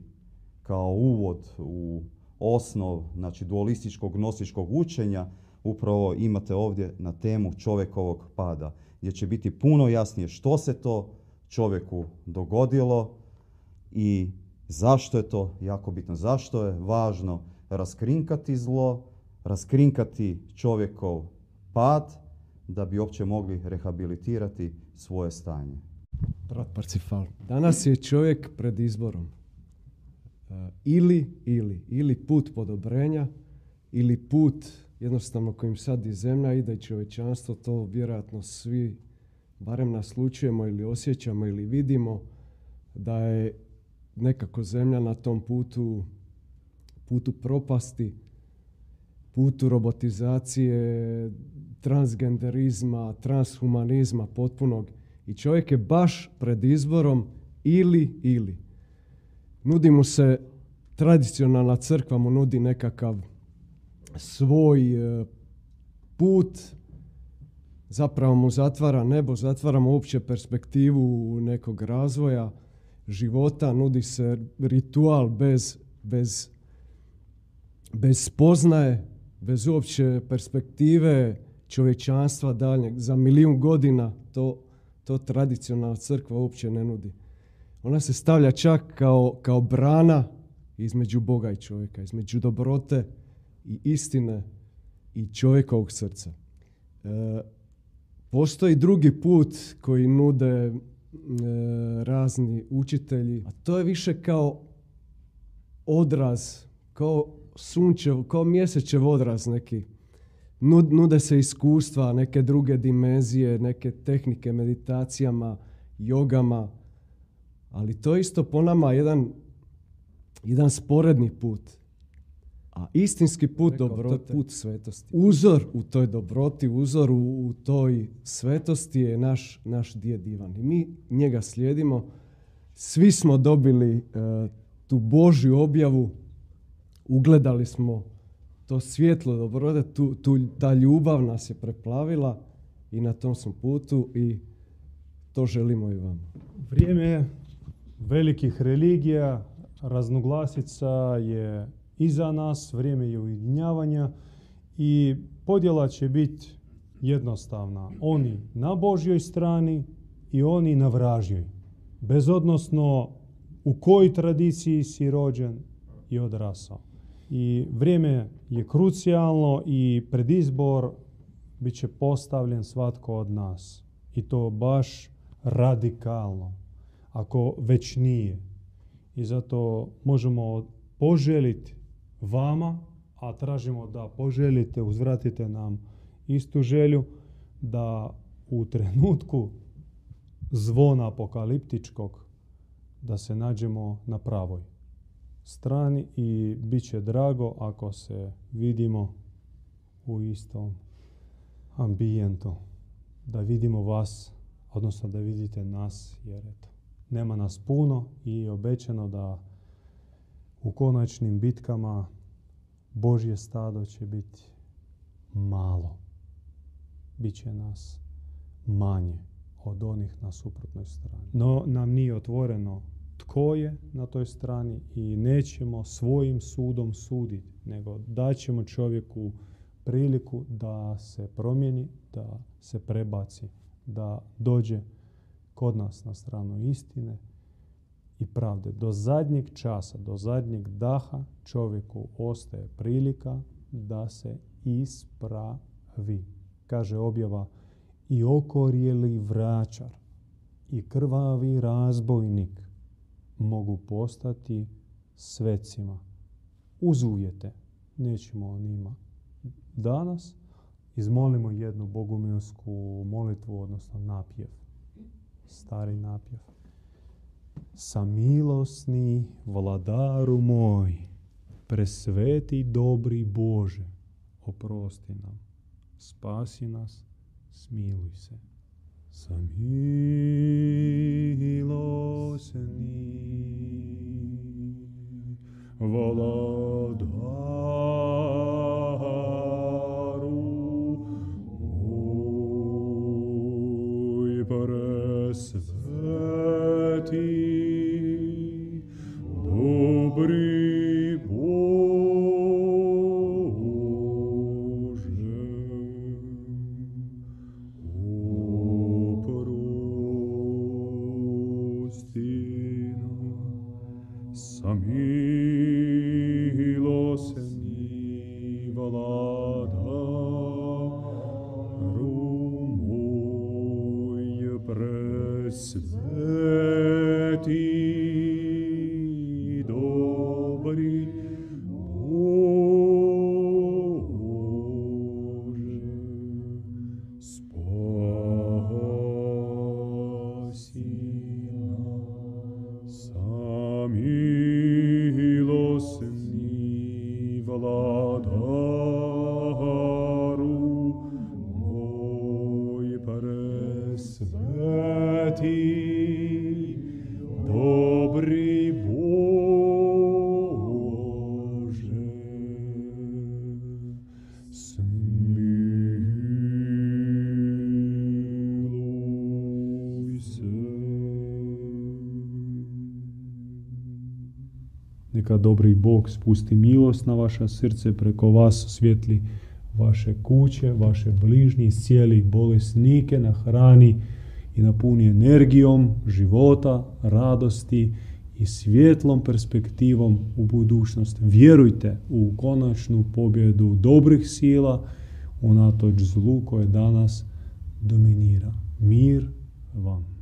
kao uvod u osnov, znači dualističkog gnostičkog učenja, upravo imate ovdje na temu čovjekovog pada, gdje će biti puno jasnije što se to čovjeku dogodilo i zašto je to jako bitno, zašto je važno raskrinkati zlo, raskrinkati čovjekov pad, da bi uopće mogli rehabilitirati svoje stanje. Brat Parcifal, danas je čovjek pred izborom. Ili put podobrenja, ili put jednostavno kojim sad i zemlja ide i čovječanstvo, to vjerojatno svi barem naslučujemo ili osjećamo ili vidimo da je nekako zemlja na tom putu propasti, putu robotizacije, transgenderizma, transhumanizma potpunog, i čovjek je baš pred izborom ili. Nudi mu se, tradicionalna crkva mu nudi nekakav svoj put, zapravo mu zatvara nebo, zatvara mu uopće perspektivu nekog razvoja života, nudi se ritual bez spoznaje, bez uopće perspektive čovječanstva daljnjeg. Za milijun godina to tradicionalna crkva uopće ne nudi. Ona se stavlja čak kao brana između Boga i čovjeka, između dobrote i istine i čovjekovog srca. Postoji drugi put koji nude razni učitelji, a to je više kao odraz, kao sunčev, kao mjesečev odraz neki. Nude se iskustva, neke druge dimenzije, neke tehnike meditacijama, jogama, ali to je isto po nama jedan sporedni put. A istinski put dobrote, to je put svetosti. Uzor u toj dobroti, uzor u toj svetosti je naš djed Ivan. I mi njega slijedimo. Svi smo dobili tu Božju objavu, ugledali smo to svjetlo dobrote, ta ljubav nas je preplavila i na tom smo putu i to želimo i vam. Vrijeme je velikih religija, Raznoglasica je iza nas, vrijeme je ujedinjavanja i podjela će biti jednostavna. Oni na Božjoj strani i oni na vražjoj. Bezodnosno u kojoj tradiciji si rođen i odrasao. I vrijeme je krucijalno i predizbor bit će postavljen svatko od nas. I to baš radikalno, ako već nije. I zato možemo poželiti vama, a tražimo da poželite, uzvratite nam istu želju, da u trenutku zvona apokaliptičkog da se nađemo na pravoj strani i bit će drago ako se vidimo u istom ambijentu. Da vidimo vas, odnosno da vidite nas, jer eto, nema nas puno i obećano da u konačnim bitkama Božje stado će biti malo. Biće nas manje od onih na suprotnoj strani. No nam nije otvoreno tko je na toj strani i nećemo svojim sudom suditi, nego daćemo čovjeku priliku da se promijeni, da se prebaci, da dođe kod nas na stranu istine i pravde. Do zadnjeg časa, do zadnjeg daha čovjeku ostaje prilika da se ispravi. Kaže Objava, i okorjeli vračar i krvavi razbojnik mogu postati svecima. Uz uvjete, nećemo o njima danas, izmolimo jednu bogumilsku molitvu, odnosno napjev, stari napjev. Samilosni vladaru moj, presveti dobri Bože, oprosti nam, spasi nas, smiluj se. Samilosni vladaru moj, presveti dobri Dobri Bog spusti milost na vaša srce, preko vas osvjetli vaše kuće, vaše bližnje, iscijeli bolesnike, nahrani i napuni energijom života, radosti i svjetlom perspektivom u budućnost. Vjerujte u konačnu pobjedu dobrih sila unatoč zlu koje danas dominira. Mir vam.